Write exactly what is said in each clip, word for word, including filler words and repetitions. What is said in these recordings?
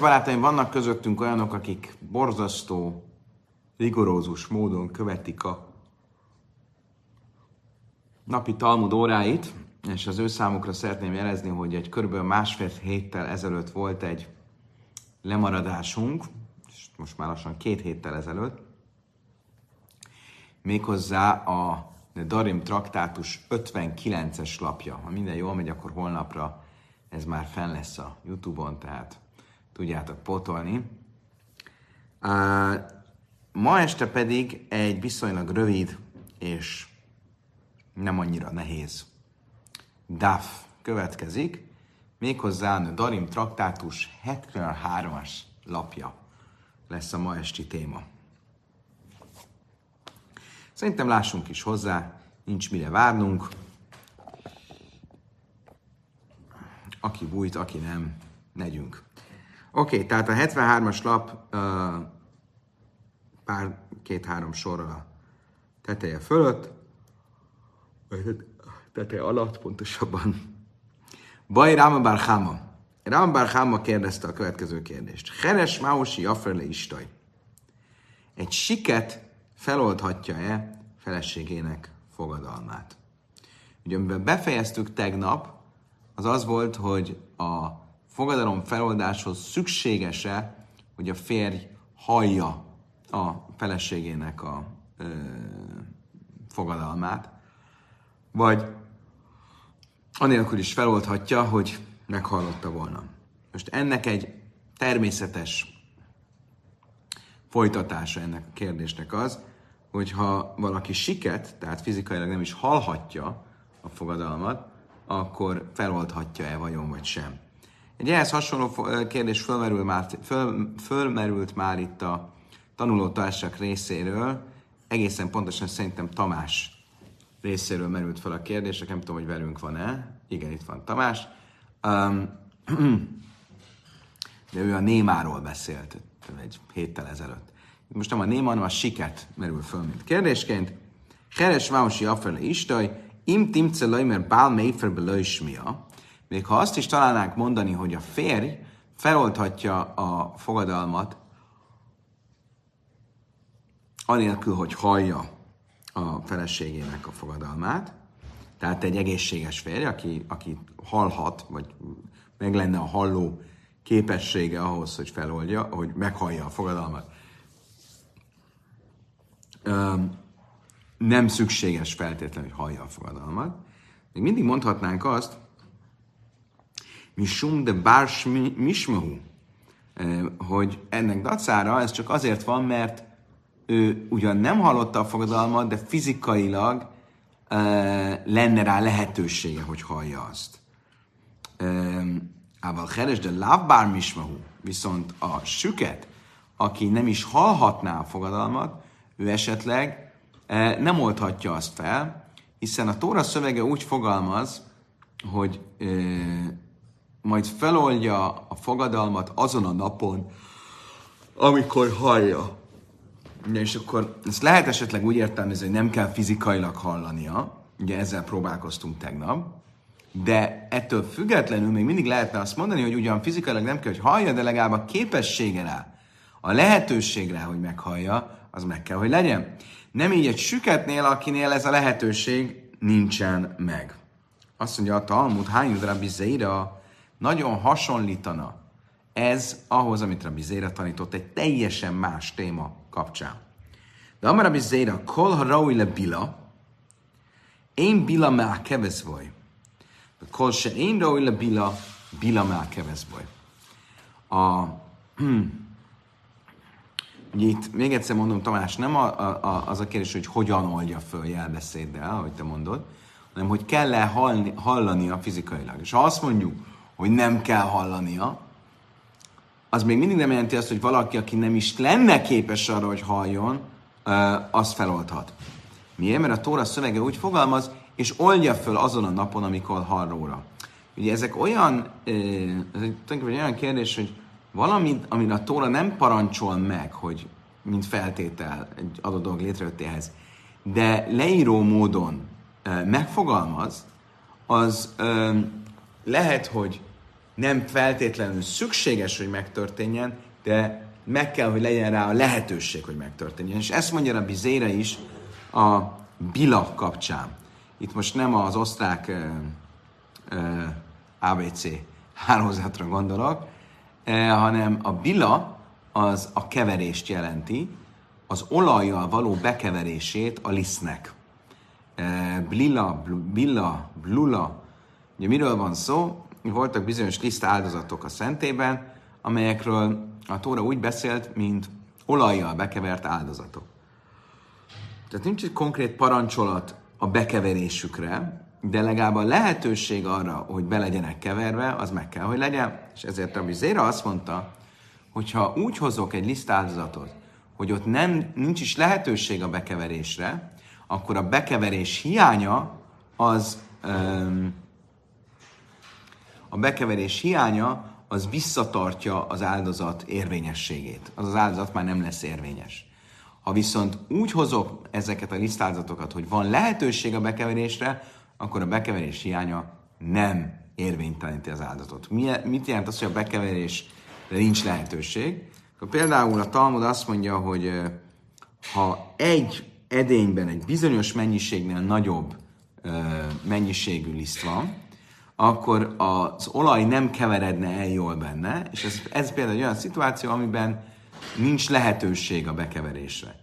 barátaim, vannak közöttünk olyanok, akik borzasztó, rigorózus módon követik a napi Talmud óráit, és az ő számukra szeretném jelezni, hogy egy körülbelül másfél héttel ezelőtt volt egy lemaradásunk, és most már lassan két héttel ezelőtt, méghozzá a Darim traktátus ötvenkilences lapja. Ha minden jól megy, akkor holnapra ez már fenn lesz a YouTube-on, tehát tudjátok pótolni. Ma este pedig egy viszonylag rövid és nem annyira nehéz dáf következik, méghozzá a Darim traktátus hetvenhármas lapja lesz a ma esti téma. Szerintem lássunk is hozzá, nincs mire várnunk. Aki bújt, aki nem, negyünk. Oké, okay, tehát a hetvenhármas lap uh, pár, két-három sorra a teteje fölött, vagy teteje alatt pontosabban. Baj Ráma Barháma. Ráma Barháma kérdezte a következő kérdést. Heres Mávosi Jafrele Istai. Egy siket feloldhatja-e feleségének fogadalmát? Ugye, amiben befejeztük tegnap, az az volt, hogy a fogadalom feloldáshoz szükséges-e, hogy a férj hallja a feleségének a ö, fogadalmát, vagy anélkül is feloldhatja, hogy meghallotta volna. Most ennek egy természetes folytatása ennek a kérdésnek az, hogyha valaki siket, tehát fizikailag nem is hallhatja a fogadalmat, akkor feloldhatja-e vajon, vagy sem. Egy ehhez hasonló kérdés fölmerül már, föl, fölmerült már itt a tanulótársak részéről, egészen pontosan szerintem Tamás részéről merült fel a kérdés, nem tudom, hogy velünk van-e. Igen, itt van Tamás. De ő a némáról beszélt egy héttel ezelőtt. Most nem a néma, hanem a siket merül föl, mint kérdésként. Heres Mávosi Jafrele Istai, Im timce lojmer bál méferbe löjsmia. Még ha azt is találnánk mondani, hogy a férj feloldhatja a fogadalmat, anélkül, hogy hallja a feleségének a fogadalmát, tehát egy egészséges férj, aki, aki hallhat, vagy meg lenne a halló képessége ahhoz, hogy feloldja, hogy meghallja a fogadalmat. Um, Nem szükséges feltétlenül, hogy hallja a fogadalmat. Még mindig mondhatnánk azt, misum de bárs mismehu, hogy ennek dacára ez csak azért van, mert ő ugyan nem hallotta a fogadalmat, de fizikailag lenne rá lehetősége, hogy hallja azt. Ával heres de láv bár mismehu, viszont a süket, aki nem is hallhatná a fogadalmat, ő esetleg nem oldhatja azt fel, hiszen a Tóra szövege úgy fogalmaz, hogy e, majd feloldja a fogadalmat azon a napon, amikor hallja. És akkor ezt lehet esetleg úgy értelmezni, hogy nem kell fizikailag hallania, ugye ezzel próbálkoztunk tegnap, de ettől függetlenül még mindig lehetne azt mondani, hogy ugyan fizikailag nem kell, hogy hallja, de legalább a képessége rá, a lehetőség rá, hogy meghallja, az meg kell, hogy legyen. Nem így egy süketnél, akinél ez a lehetőség nincsen meg. Azt mondja a Talmud, hányud Rabi Zéra, nagyon hasonlítana ez ahhoz, amit Rabi Zéra tanított, egy teljesen más téma kapcsán. De amar Rabi Zéra, kol ha raúj le bila, én bila me a kevezvoj. De kol se én raúj le bila, bila me a kevezvoj. A... Ugye itt még egyszer mondom, Tamás, nem a, a, a, az a kérdés, hogy hogyan oldja föl jelbeszéddel, ahogy te mondod, hanem hogy kell-e hallni, hallania fizikailag. És ha azt mondjuk, hogy nem kell hallania, az még mindig nem jelenti azt, hogy valaki, aki nem is lenne képes arra, hogy halljon, az feloldhat. Miért? Mert a Tóra szövege úgy fogalmaz, és oldja föl azon a napon, amikor hall róla. Ugye ezek olyan, ez egy olyan kérdés, hogy valamit, amin a Tóra nem parancsol meg, hogy mint feltétel egy adott dolog létrejöttéhez, de leíró módon megfogalmaz, az ö, lehet, hogy nem feltétlenül szükséges, hogy megtörténjen, de meg kell, hogy legyen rá a lehetőség, hogy megtörténjen. És ezt mondja Rabi Zéra is a BILA kapcsán. Itt most nem az osztrák ö, ö, á bé cé hálózatra gondolok, ö, hanem a BILA az a keverést jelenti, az olajjal való bekeverését a lisztnek. Ö, blila, bl, bila, blula. Ugye miről van szó? Voltak bizonyos liszt áldozatok a szentében, amelyekről a Tóra úgy beszélt, mint olajjal bekevert áldozatok. Tehát nincs egy konkrét parancsolat a bekeverésükre, de legalább a lehetőség arra, hogy be legyenek keverve, az meg kell, hogy legyen. És ezért Rabbi Zéra azt mondta, hogy ha úgy hozok egy lisztáldozatot, hogy ott nem, nincs is lehetőség a bekeverésre, akkor a bekeverés hiánya az... Um, a bekeverés hiánya az visszatartja az áldozat érvényességét. Az az áldozat már nem lesz érvényes. Ha viszont úgy hozok ezeket a lisztáldozatokat, hogy van lehetőség a bekeverésre, akkor a bekeverés hiánya nem érvényteleníti az áldozatot. Mit jelent az, hogy a bekeverésre nincs lehetőség? Akkor például a Talmud azt mondja, hogy ha egy edényben egy bizonyos mennyiségnél nagyobb mennyiségű liszt van, akkor az olaj nem keveredne el jól benne, és ez, ez például olyan szituáció, amiben nincs lehetőség a bekeverésre.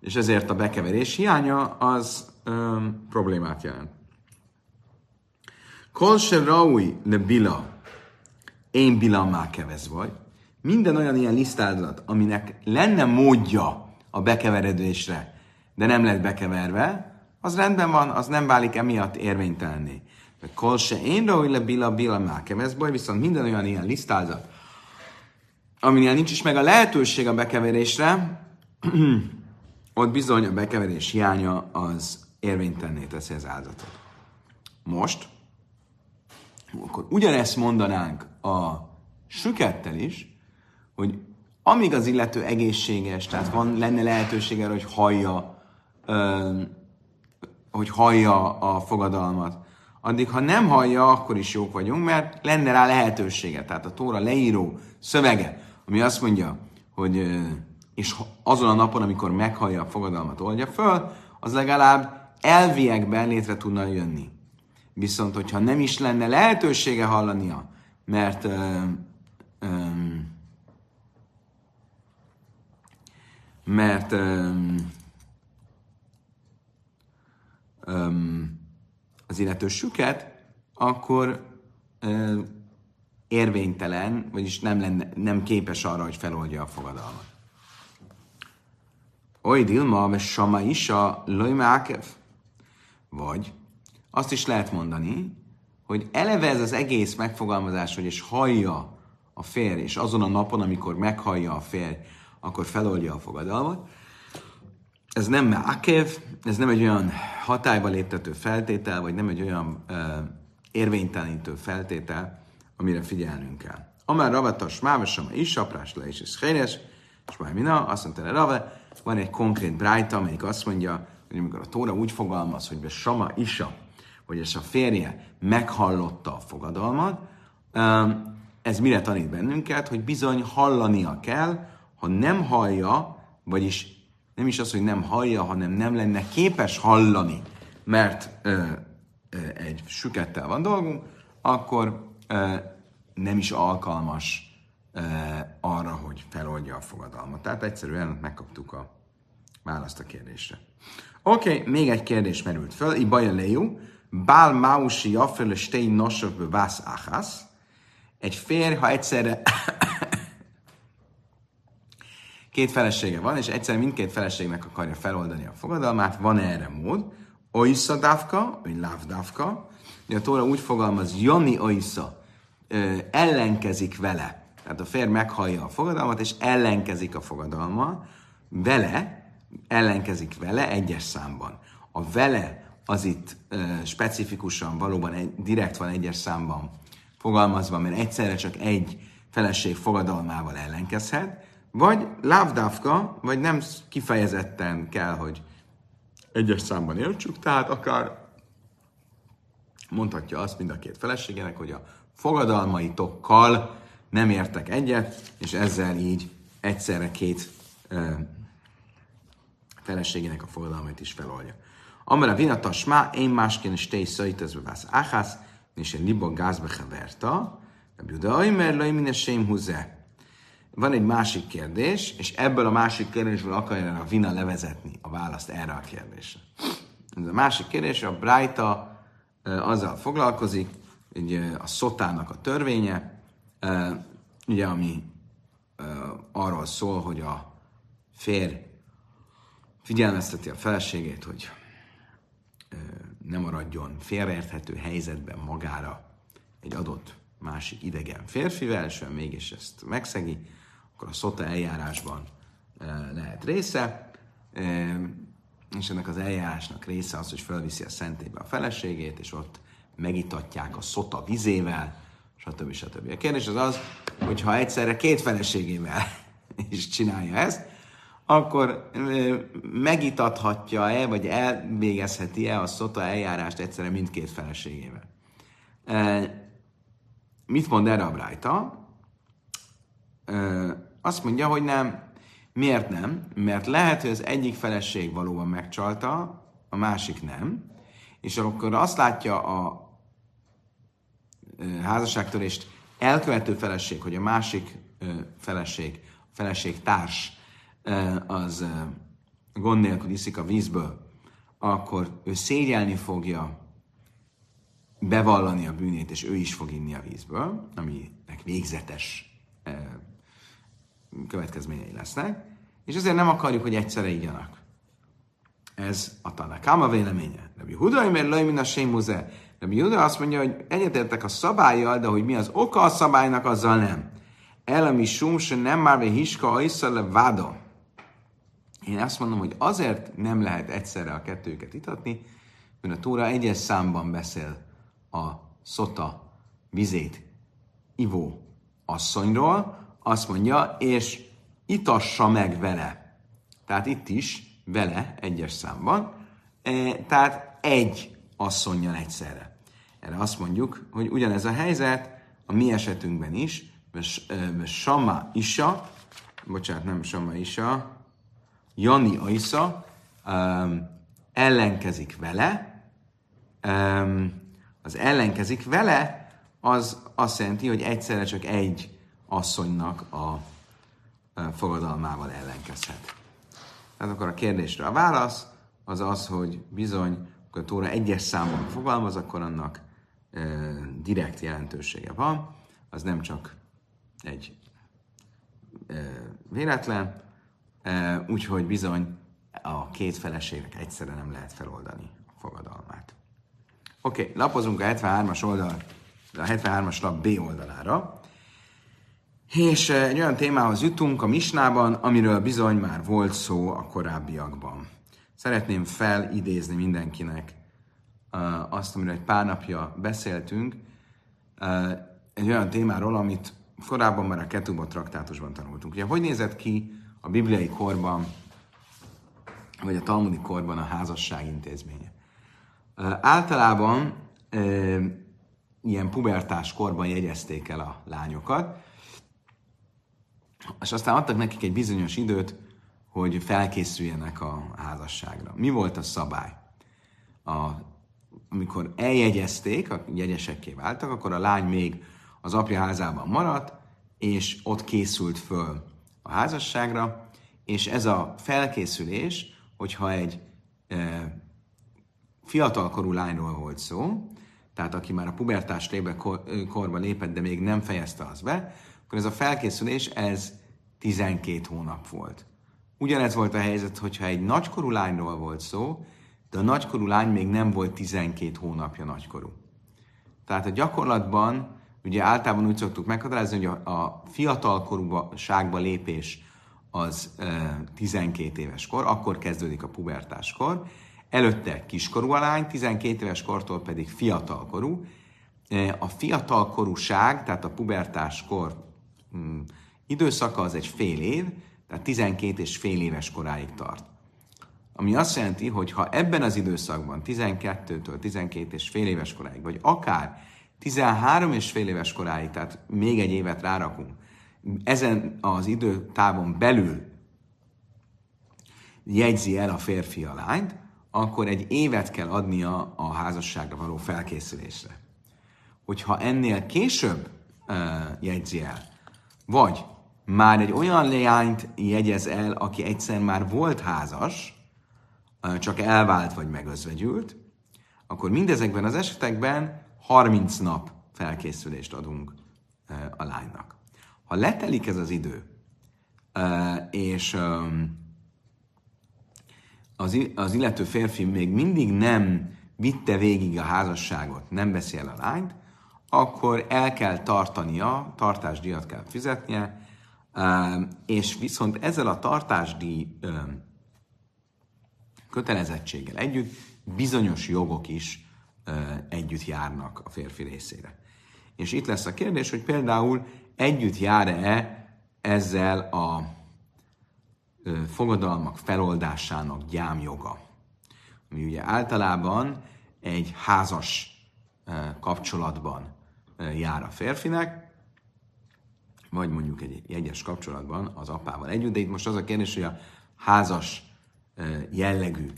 És ezért a bekeverés hiánya az öm, problémát jelent. Kol se raúj le bila, én bilammá kevez vagy. Minden olyan ilyen lisztáldozat, aminek lenne módja a bekeveredésre, de nem lett bekeverve, az rendben van, az nem válik emiatt érvénytelenné. Kol se én raúj le bila, bila má kevez vagy, viszont minden olyan ilyen lisztáldozat, aminél nincs is meg a lehetőség a bekeverésre, ott bizony a bekeverés hiánya az érvénytelenné teszi az áldozatot. Most, akkor ugyanezt mondanánk a sükettel is, hogy amíg az illető egészséges, tehát van, lenne lehetőség arra, hogy hallja, ö, hogy hallja a fogadalmat, addig, ha nem hallja, akkor is jók vagyunk, mert lenne rá lehetősége. Tehát a Tóra leíró szövege, ami azt mondja, hogy és azon a napon, amikor meghallja a fogadalmat, oldja föl, az legalább elviekben létre tudna jönni. Viszont, hogyha nem is lenne lehetősége hallania, mert ö, ö, mert ö, ö, az illető süket, akkor ö, érvénytelen, vagyis nem, lenne, nem képes arra, hogy feloldja a fogadalmat. Oly dilma, ve sama isa, lojma ákev. Vagy azt is lehet mondani, hogy eleve ez az egész megfogalmazás, hogy és hallja a férj, és azon a napon, amikor meghallja a férj, akkor feloldja a fogadalmat. Ez nem mákev, ez nem egy olyan hatályba léptető feltétel, vagy nem egy olyan ö, érvénytelenítő feltétel, amire figyelnünk kell. Amár ravatas mávesama is, aprás le is, és széles, és már mina, azt mondta le rava, van egy konkrét brájta, amelyik azt mondja, hogy amikor a Tóra úgy fogalmaz, hogy be sama isa, hogy ez a férje meghallotta a fogadalmat, ö, ez mire tanít bennünket, hogy bizony hallania kell, ha nem hallja, vagyis nem is az, hogy nem hallja, hanem nem lenne képes hallani, mert ö, ö, egy sükettel van dolgunk, akkor ö, nem is alkalmas ö, arra, hogy feloldja a fogadalmat. Tehát egyszerűen megkaptuk a választ a kérdésre. Oké, okay, még egy kérdés merült föl. Ibaja lejú, bál máusi jafrele stei nosovbe vász áhász. Egy férj, ha egyszerre... Két felesége van, és egyszer mindkét feleségnek akarja feloldani a fogadalmát. Van erre mód? Oisza dávka, vagy lávdávka. A Tóra úgy fogalmaz, Jani oisza, ellenkezik vele. Tehát a férj meghallja a fogadalmat, és ellenkezik a fogadalma. Vele, ellenkezik vele egyes számban. A vele az itt ö, specifikusan, valóban egy, direkt van egyes számban fogalmazva, mert egyszerre csak egy feleség fogadalmával ellenkezhet. Vagy lávdávka, vagy nem kifejezetten kell, hogy egyes számban értsük, tehát akár mondhatja azt mind a két feleségének, hogy a fogadalmaitokkal nem értek egyet, és ezzel így egyszerre két ö, feleségének a fogadalmait is feloldja. Amara vinatas má, én másként is te is szajtezbe vász áhász, és egy liba gázbe heverta, de ajmer lai minessém húzze. Van egy másik kérdés, és ebből a másik kérdésből akarja a vina levezetni a választ erre a kérdésre. Ez a másik kérdés, a Brájta azzal foglalkozik, ugye a szotának a törvénye, ugye ami arról szól, hogy a férj figyelmezteti a feleségét, hogy ne maradjon félreérthető helyzetben magára egy adott másik idegen férfivel, és mégis ezt megszegi, akkor a szota eljárásban lehet része, és ennek az eljárásnak része az, hogy felviszi a szentélybe a feleségét, és ott megitatják a szota vizével, stb. stb. A kérdés az az, hogy ha egyszerre két feleségével is csinálja ezt, akkor megitathatja-e, vagy elvégezheti-e a szota eljárást egyszerre mindkét feleségével. Mit mond erre a Brájta? Azt mondja, hogy nem. Miért nem? Mert lehet, hogy az egyik feleség valóban megcsalta, a másik nem. És akkor azt látja a házasságtörést elkövető feleség, hogy a másik feleség, a feleségtárs az gond nélkül iszik a vízből, akkor ő szégyelni fogja bevallani a bűnét, és ő is fog inni a vízből, aminek végzetes következményei lesznek, és ezért nem akarjuk, hogy egyszerre igyanak. Ez a Tanakáma véleménye. Rabbi Huda, mert laj, min a sémuze. Rabbi Huda azt mondja, hogy egyetértek a szabályjal, de hogy mi az oka a szabálynak, azzal nem. Elemi sums, nem már ve hiska, ajszal váda. Én azt mondom, hogy azért nem lehet egyszerre a kettőket itatni, mert a Tóra egyes számban beszél a szota vizét ivó asszonyról, azt mondja, és itassa meg vele. Tehát itt is vele egyes számban, e, tehát egy asszonnyal egyszerre. Erre azt mondjuk, hogy ugyanez a helyzet a mi esetünkben is, mert Sama Isa, bocsánat, nem Sama Isa, Jani Aisa um, ellenkezik vele, um, az ellenkezik vele, az azt jelenti, hogy egyszerre csak egy asszonynak a fogadalmával ellenkezhet. Tehát akkor a kérdésre a válasz az az, hogy bizony, akkor a Tóra egyes számban fogalmaz, akkor annak e, direkt jelentősége van, az nem csak egy e, véletlen, e, úgyhogy bizony a két feleségnek egyszerre nem lehet feloldani a fogadalmát. Oké, okay, lapozunk a hetvenhármas oldal, a hetvenhármas lap B oldalára, és egy olyan témához jutunk a Misnában, amiről bizony már volt szó a korábbiakban. Szeretném felidézni mindenkinek azt, amiről egy pár napja beszéltünk, egy olyan témáról, amit korábban már a Ketubot traktátusban tanultunk. Ugye, hogy nézett ki a bibliai korban, vagy a talmudi korban a házasság intézménye? Általában ilyen pubertás korban jegyezték el a lányokat, és aztán adtak nekik egy bizonyos időt, hogy felkészüljenek a házasságra. Mi volt a szabály? A, amikor eljegyezték, a jegyesekké váltak, akkor a lány még az apja házában maradt, és ott készült föl a házasságra, és ez a felkészülés, hogyha egy e, fiatalkorú lányról volt szó, tehát aki már a pubertás kor, korba lépett, de még nem fejezte az be, akkor ez a felkészülés, ez tizenkét hónap volt. Ugyanez volt a helyzet, hogyha egy nagykorú lányról volt szó, de a nagykorú lány még nem volt tizenkét hónapja nagykorú. Tehát a gyakorlatban, ugye általában úgy szoktuk meghatározni, hogy a, a fiatalkorúságba lépés az e, tizenkét éves kor, akkor kezdődik a pubertáskor, előtte kiskorú a lány, tizenkét éves kortól pedig fiatalkorú. A fiatalkorúság, tehát a pubertáskor időszaka az egy fél év, tehát tizenkét és fél éves koráig tart. Ami azt jelenti, hogy ha ebben az időszakban tizenkettőtől tizenkét és fél éves koráig, vagy akár tizenhárom és fél éves koráig, tehát még egy évet rárakunk. Ezen az időtávon belül jegyzi el a férfi a lányt, akkor egy évet kell adnia a házasságra való felkészülésre. Hogyha ennél később uh, jegyzi el, vagy már egy olyan leányt jegyez el, aki egyszer már volt házas, uh, csak elvált vagy megözvegyült, akkor mindezekben az esetekben harminc nap felkészülést adunk uh, a lánynak. Ha letelik ez az idő, uh, és um, az illető férfi még mindig nem vitte végig a házasságot, nem veszi el a lányt, akkor el kell tartania, tartásdíjat kell fizetnie, és viszont ezzel a tartásdíj kötelezettséggel együtt bizonyos jogok is együtt járnak a férfi részére. És itt lesz a kérdés, hogy például együtt jár-e ezzel a fogadalmak feloldásának gyámjoga, ami ugye általában egy házas kapcsolatban jár a férfinek, vagy mondjuk egy jegyes kapcsolatban az apával együtt, de itt most az a kérdés, hogy a házas jellegű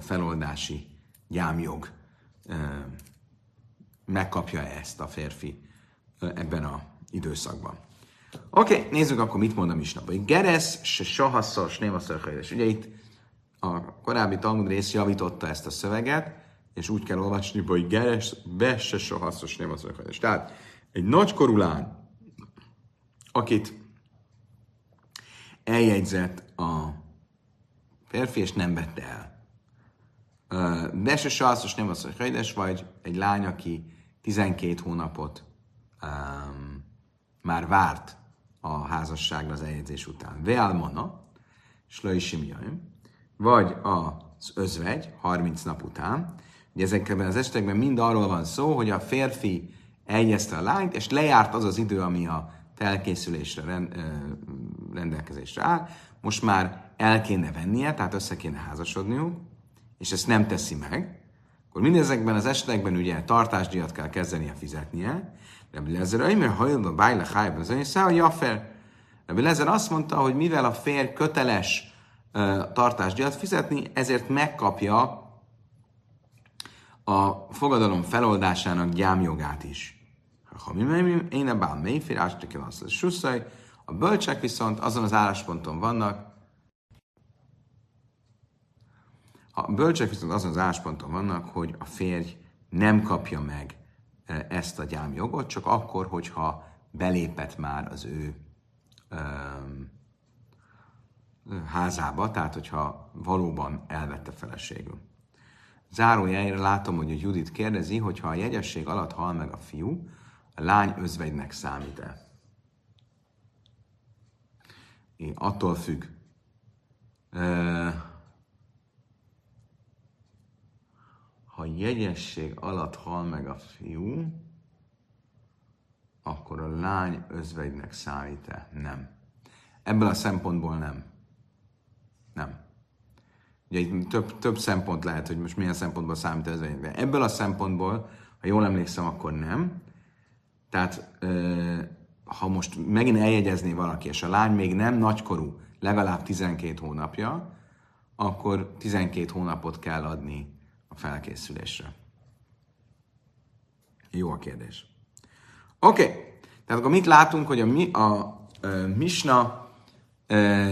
feloldási gyámjog megkapja ezt a férfi ebben az időszakban. Oké, okay, nézzük akkor, mit mondom is napban. Geresz, se sahasszal, s némaszörkölyös. Ugye itt a korábbi Talmud rész javította ezt a szöveget, és úgy kell olvasni, hogy geresz, be se sahasszal, s némaszörkölyös. Tehát egy nagykorú lány, akit eljegyzett a férfi, és nem vette el. Be se sahasszal, s némaszörkölyös, vagy egy lány, aki tizenkét hónapot um, már várt a házasságra az eljegyzés után. Veálmana, slöisimjaim, vagy az özvegy harminc nap után. Ugye ezekben az esetekben mind arról van szó, hogy a férfi eljegyezte a lányt, és lejárt az az idő, ami a felkészülésre, rendelkezésre áll. Most már el kéne vennie, tehát össze kéne házasodniuk, és ezt nem teszi meg. Akkor mindezekben az esetekben ugye tartásdíjat kell kezdenie fizetnie. Rabbi Lezer, öjmér hajlva bájle hájba az önyiszá, hogy jaffer. Rabbi Lezer azt mondta, hogy mivel a férj köteles uh, tartásdíjat fizetni, ezért megkapja a fogadalom feloldásának gyámjogát is. Ha mi mém, én ebből mélyfér, ástaki van szó, susszaj. A bölcsek viszont azon az állásponton vannak, A bölcsek viszont azon az állásponton vannak, hogy a férj nem kapja meg ezt a gyámjogot, csak akkor, hogyha belépett már az ő um, házába, tehát hogyha valóban elvette feleségül. Zárójelre látom, hogy a Judit kérdezi, hogy ha a jegyesség alatt hal meg a fiú, a lány özvegynek számít-e? Én attól függ. Uh, Ha jegyesség alatt hal meg a fiú, akkor a lány özvegynek számít-e? Nem. Ebből a szempontból nem. Nem. Ugye itt több, több szempont lehet, hogy most milyen szempontból számít-e özvegynek. Ebből a szempontból, ha jól emlékszem, akkor nem. Tehát ha most megint eljegyezné valaki, és a lány még nem nagykorú, legalább tizenkét hónapja, akkor tizenkét hónapot kell adni felkészülésre. Jó a kérdés. Oké, okay. Tehát akkor mit látunk, hogy a, mi, a, a Misna, e,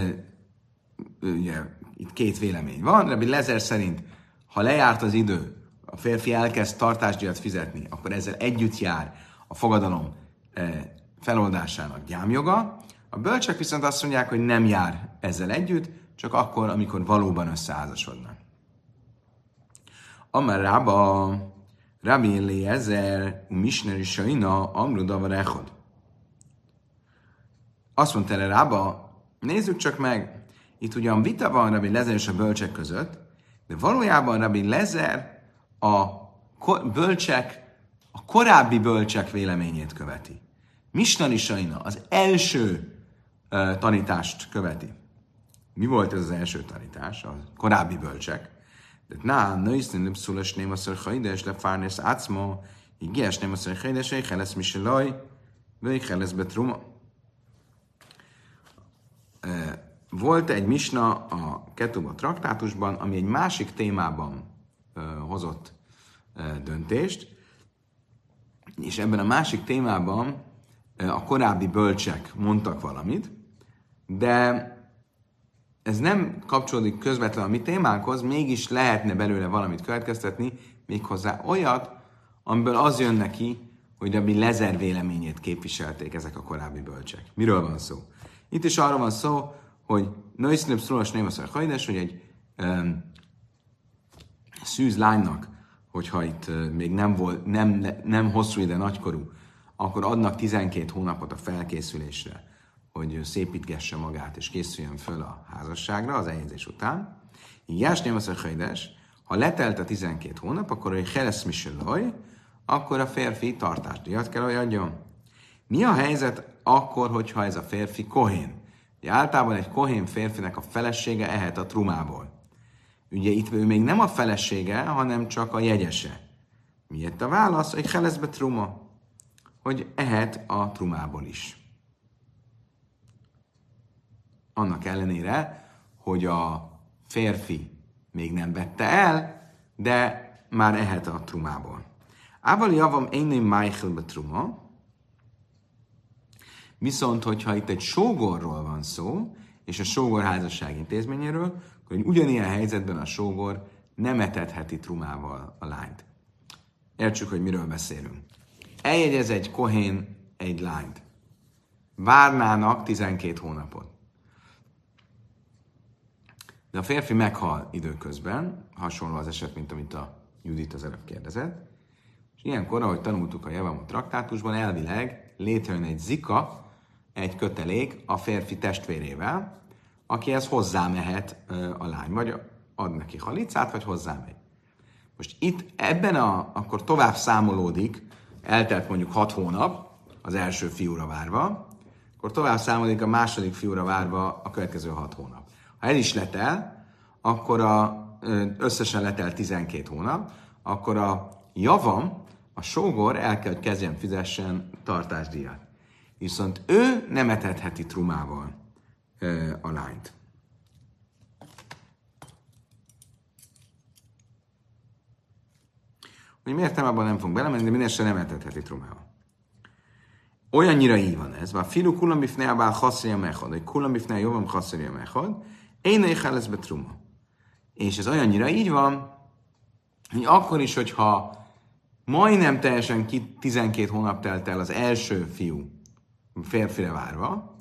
ugye, itt két vélemény van, Rabbi Lezer szerint, ha lejárt az idő, a férfi elkezd tartásdíjat fizetni, akkor ezzel együtt jár a fogadalom e, feloldásának gyámjoga. A bölcsek viszont azt mondják, hogy nem jár ezzel együtt, csak akkor, amikor valóban összeházasodnak. Amár Rába, Rabbi Lezer, Mishneri Saina, Amrudava Rechod. Azt mondta le Rába, nézzük csak meg, itt ugyan vita van Rabbi Lezer és a bölcsek között, de valójában Rabbi Lezer a ko- bölcsek, a korábbi bölcsek véleményét követi. Mishneri Saina az első uh, tanítást követi. Mi volt ez az első tanítás? A korábbi bölcsek. De na, nőszínűbb szüles némaszor hajdes lefárnész átszma, Igees nem azt mondja, hogy helesz miselaj, vagy helesz betruma. Volt egy misna a Ketubot traktátusban, ami egy másik témában hozott döntést, és ebben a másik témában a korábbi bölcsek mondtak valamit, de ez nem kapcsolódik közvetlenül a mi témánkhoz, mégis lehetne belőle valamit következtetni, méghozzá olyat, amiből az jön neki, hogy Rabbi Lezer véleményét képviselték ezek a korábbi bölcsek. Miről van szó? Itt is arról van szó, hogy nősznöbb szólás némaszor hajdes, hogy egy um, szűz lánynak, hogyha itt uh, még nem, volt, nem, nem hosszú ide nagykorú, akkor adnak tizenkét hónapot a felkészülésre, hogy szépítgesse magát és készüljön föl a házasságra az eljegyzés után. Jás némaszor hajdes, ha letelt a tizenkét hónap, akkor hogy helesz miselaj, akkor a férfi tartásdíjat kell, hogy adjon. Mi a helyzet akkor, hogyha ez a férfi kohén? Ugye általában egy kohén férfinek a felesége ehet a trumából. Ugye itt ő még nem a felesége, hanem csak a jegyese. Miért a válasz? Hogy helesz be truma, hogy ehet a trumából is. Annak ellenére, hogy a férfi még nem vette el, de már ehet a trumából. Ával javam én májhelbe truma, viszont, hogyha itt egy sógorról van szó, és a sógor házasság intézményéről, akkor ugyanilyen helyzetben a sógor nem etetheti trumával a lányt. Értsük, hogy miről beszélünk. Eljegyez egy kohén egy lányt. Várnának tizenkét hónapot. De a férfi meghal időközben, hasonló az eset, mint amit a Judit az előbb kérdezett, és ilyenkor, ahogy tanultuk a Javamot traktátusban, elvileg létrejön egy zika, egy kötelék a férfi testvérével, akihez hozzámehet a lány, vagy ad neki halicát, vagy hozzámegy. Most itt ebben a, akkor tovább számolódik, eltelt mondjuk hat hónap az első fiúra várva, akkor tovább számolódik a második fiúra várva a következő hat hónap. Ha el is letel, akkor a, összesen letel tizenkét hónap, akkor a javam, a sógor el kell, hogy kezdjen fizessen tartásdíjat. Viszont ő nem etetheti trumával e, a lányt. Hogy miért nem, abban nem fogunk belemenni, de mindenesetre nem etetheti trumával. Olyannyira így van ez, bár filu kulambifne abál haszolja mechod, hogy kulambifne javam haszolja mechod, én éjjel lesz be truma. És ez olyannyira így van, hogy akkor is, hogyha majdnem teljesen tizenkét hónap telt el az első fiú férfire várva,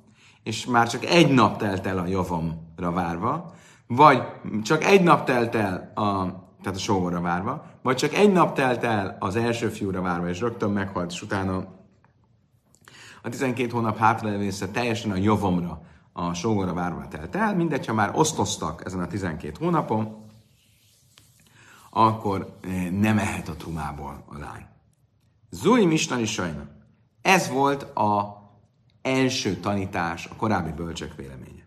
és már csak egy nap telt el a javamra várva, vagy csak egy nap telt el a, tehát a sógorra várva, vagy csak egy nap telt el az első fiúra várva, és rögtön meghalt, és utána a tizenkét hónap hátralévésze teljesen a javamra, a sógorra várva telt el, mindegy, ha már osztoztak ezen a tizenkét hónapon, akkor nem ehet a trumából a lány. Zúj mistani sajna. Ez volt az első tanítás, a korábbi bölcsök véleménye.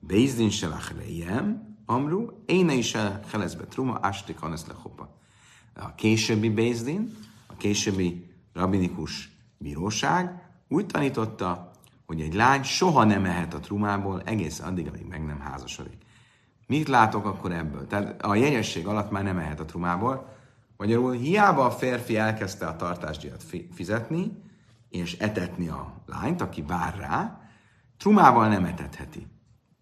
Bész Din se lachlejem, amru, éne is helezbe truma, ástik haneszle hopa. A későbbi Bész Din, a későbbi rabinikus bíróság úgy tanította, hogy egy lány soha nem ehet a trumából egész addig, amíg meg nem házasodik. Mit látok akkor ebből? Tehát a jegyesség alatt már nem ehet a trumából. Magyarul hiába a férfi elkezdte a tartásdíjat fizetni, és etetni a lányt, aki vár rá, trumával nem etetheti.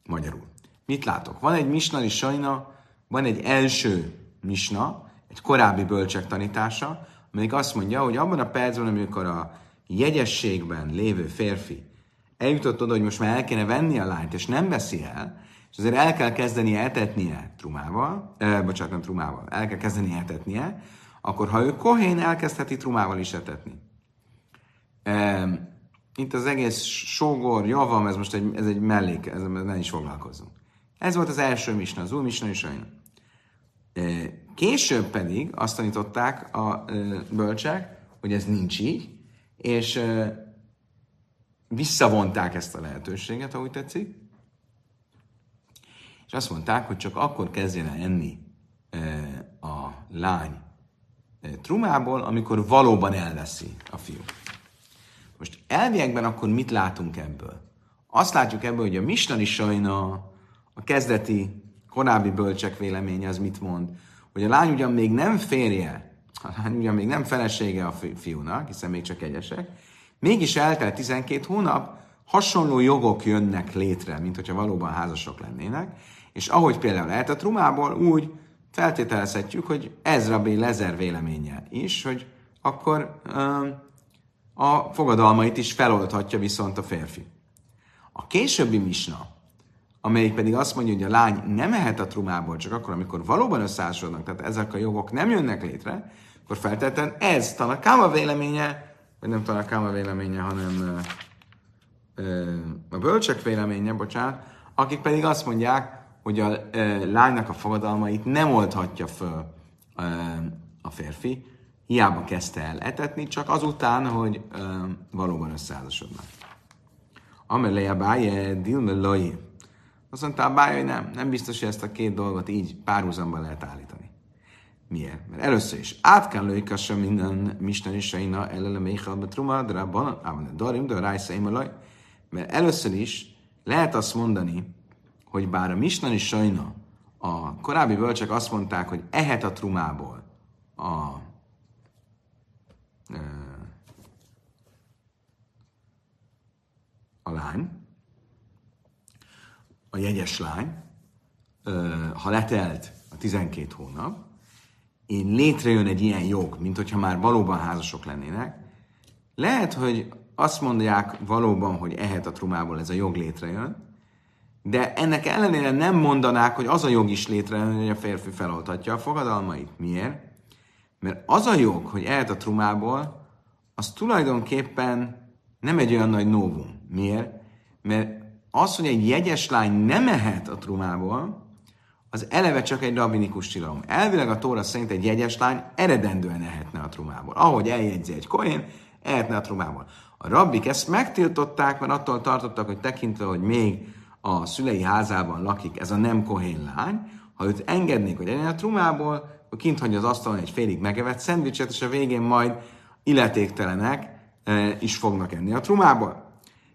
Magyarul. Mit látok? Van egy misnai sajna, van egy első misna, egy korábbi bölcsek tanítása, amelyik azt mondja, hogy abban a percben, amikor a jegyességben lévő férfi eljutott oda, hogy most már el kéne venni a lányt, és nem veszi el, és azért el kell kezdenie etetnie trumával, eh, bocsánat, nem trumával, el kell kezdenie etetnie, akkor ha ő kohén, elkezdheti trumával is etetni. Eh, itt az egész sógor, javam, ez most egy, ez egy mellék, ez nem is foglalkozunk. Ez volt az első misna, az új misna és sajna. Eh, később pedig azt tanították a eh, bölcsek, hogy ez nincs így, és eh, visszavonták ezt a lehetőséget, ahogy tetszik, és azt mondták, hogy csak akkor kezdjen el enni e, a lány e, trumából, amikor valóban elveszi a fiú. Most elviekben akkor mit látunk ebből? Azt látjuk ebből, hogy a Misna is sajna, a kezdeti, korábbi bölcsek véleménye az mit mond? Hogy a lány ugyan még nem férje, a lány ugyan még nem felesége a fiúnak, hiszen még csak egyesek, mégis eltelt tizenkét hónap, hasonló jogok jönnek létre, mint hogyha valóban házasok lennének, és ahogy például lehet a trumából, úgy feltételezhetjük, hogy ez Rabbi Lezer véleménye is, hogy akkor ö, a fogadalmait is feloldhatja viszont a férfi. A későbbi misna, amelyik pedig azt mondja, hogy a lány nem ehet a trumából, csak akkor, amikor valóban összeházasodnak, tehát ezek a jogok nem jönnek létre, akkor feltétlenül ez Tanakáma véleménye, vagy nem Tanakáma véleménye, hanem ö, ö, a bölcsek véleménye, bocsánat, akik pedig azt mondják, hogy a ö, lánynak a fogadalmait nem oldhatja föl ö, a férfi, hiába kezdte el etetni, csak azután, hogy ö, valóban összeházasodnak. Amelé Abáje, Dilme Loi. Azt mondta Abáje, hogy nem, nem biztos, hogy ezt a két dolgot így párhuzamban lehet állítani. Miért? Mert először is át kell lőjkassa minden mistenisainak elelemékhalba truma, drában, ávane darim, de rájszaim a laj. Mert először is lehet azt mondani, hogy bár a misnani sajna, a korábbi bölcsek azt mondták, hogy ehet a trumából a... E, a lány, a jegyes lány, ha letelt a tizenkét hónap, én létrejön egy ilyen jog, mint hogyha már valóban házasok lennének. Lehet, hogy azt mondják valóban, hogy ehet a trumából ez a jog létrejön, de ennek ellenére nem mondanák, hogy az a jog is létrejön, hogy a férfi feloldhatja a fogadalmait. Miért? Mert az a jog, hogy ehet a trumából, az tulajdonképpen nem egy olyan nagy novum. Miért? Mert az, hogy egy jegyes lány nem ehet a trumából, az eleve csak egy rabbinikus tilalom. Elvileg a Tóra szerint egy jegyes lány eredendően ehetne a trumából. Ahogy eljegyzi egy kohén, ehetne a trumából. A rabbik ezt megtiltották, mert attól tartottak, hogy tekintve, hogy még a szülei házában lakik ez a nem kohén lány, ha őt engednék, hogy eljön a trumából, akkor kint hagyja az asztalon egy félig megevett szendvicset, és a végén majd illetéktelenek is fognak enni a trumából.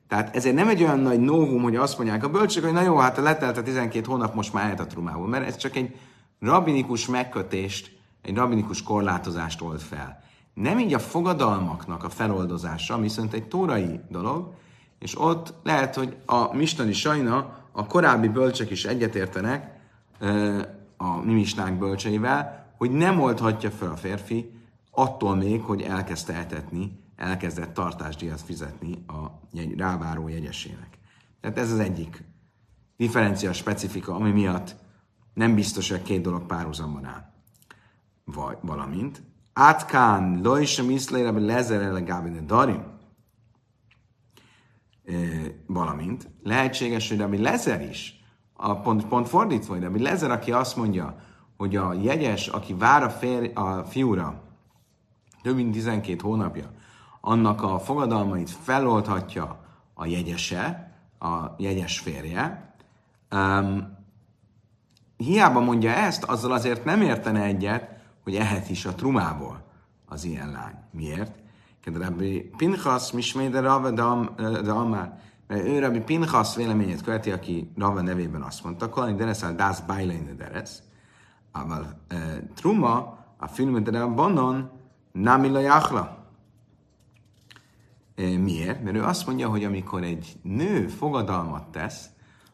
Tehát ezért nem egy olyan nagy novum, hogy azt mondják a bölcsök, hogy na jó, hát letelt a tizenkét hónap, most már ehet a trumából, mert ez csak egy rabinikus megkötést, egy rabinikus korlátozást old fel. Nem így a fogadalmaknak a feloldozása, viszont egy tórai dolog, és ott lehet, hogy a mistani sajna, a korábbi bölcsök is egyetértenek a mi misnánk bölcseivel, hogy nem oldhatja fel a férfi attól még, hogy elkezdte etetni, elkezdett tartásdíjat fizetni a jegy, ráváró jegyesének. Tehát ez az egyik differencia specifika, ami miatt nem biztos, hogy két dolog párhuzamban áll. Vagy valamint, átkán lojsa miszlére lezerele gábine darim. Valamint, lehetséges, hogy Rabbi Lezer is, a pont, pont fordítva, hogy Rabbi Lezer, aki azt mondja, hogy a jegyes, aki vár a, fér, a fiúra több mint tizenkét hónapja, annak a fogadalmait feloldhatja a jegyese, a jegyes férje. Um, hiába mondja ezt, azzal azért nem értene egyet, hogy ehet is a trumából az ilyen lány. Miért? Kedve Rabbi Pinchas, misméde Rava Damár, mert ő Rabbi Pinchas véleményét követi, aki Rava nevében azt mondta, kolani dereszál dász bájlaine deresz, ával truma a filmedre banon námila jáhla. Miért? Mert ő azt mondja, hogy amikor egy nő fogadalmat tesz,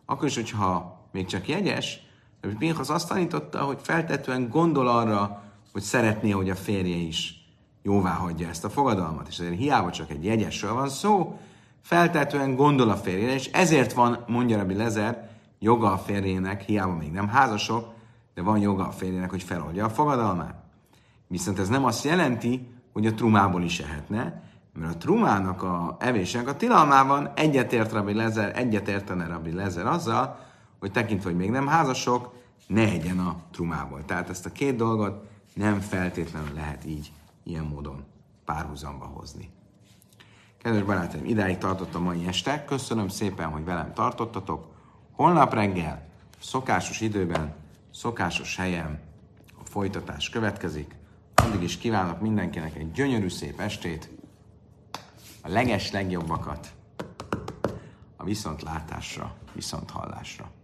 akkor is, hogyha még csak jegyes, Rabbi Pinchas azt tanította, hogy feltetően gondol arra, hogy szeretné, hogy a férje is jóvá hagyja ezt a fogadalmat. És azért hiába csak egy jegyesről van szó, feltetően gondol a férjére, és ezért van, mondja Rabbi Lezer, joga a férjének, hiába még nem házasok, de van joga a férjének, hogy feloldja a fogadalmát. Viszont ez nem azt jelenti, hogy a trumából is ehetne, mert a trumának, a evésének a tilalmában egyetért Rabbi Lezer, egyetértene Rabbi Lezer azzal, hogy tekintve, hogy még nem házasok, ne egyen a trumából. Tehát ezt a két dolgot nem feltétlenül lehet így, ilyen módon párhuzamba hozni. Kedves barátaim, idáig tartott a mai este. Köszönöm szépen, hogy velem tartottatok. Holnap reggel, szokásos időben, szokásos helyen a folytatás következik. addig is kívánok mindenkinek egy gyönyörű szép estét, a leges legjobbakat, a viszontlátásra, viszonthallásra.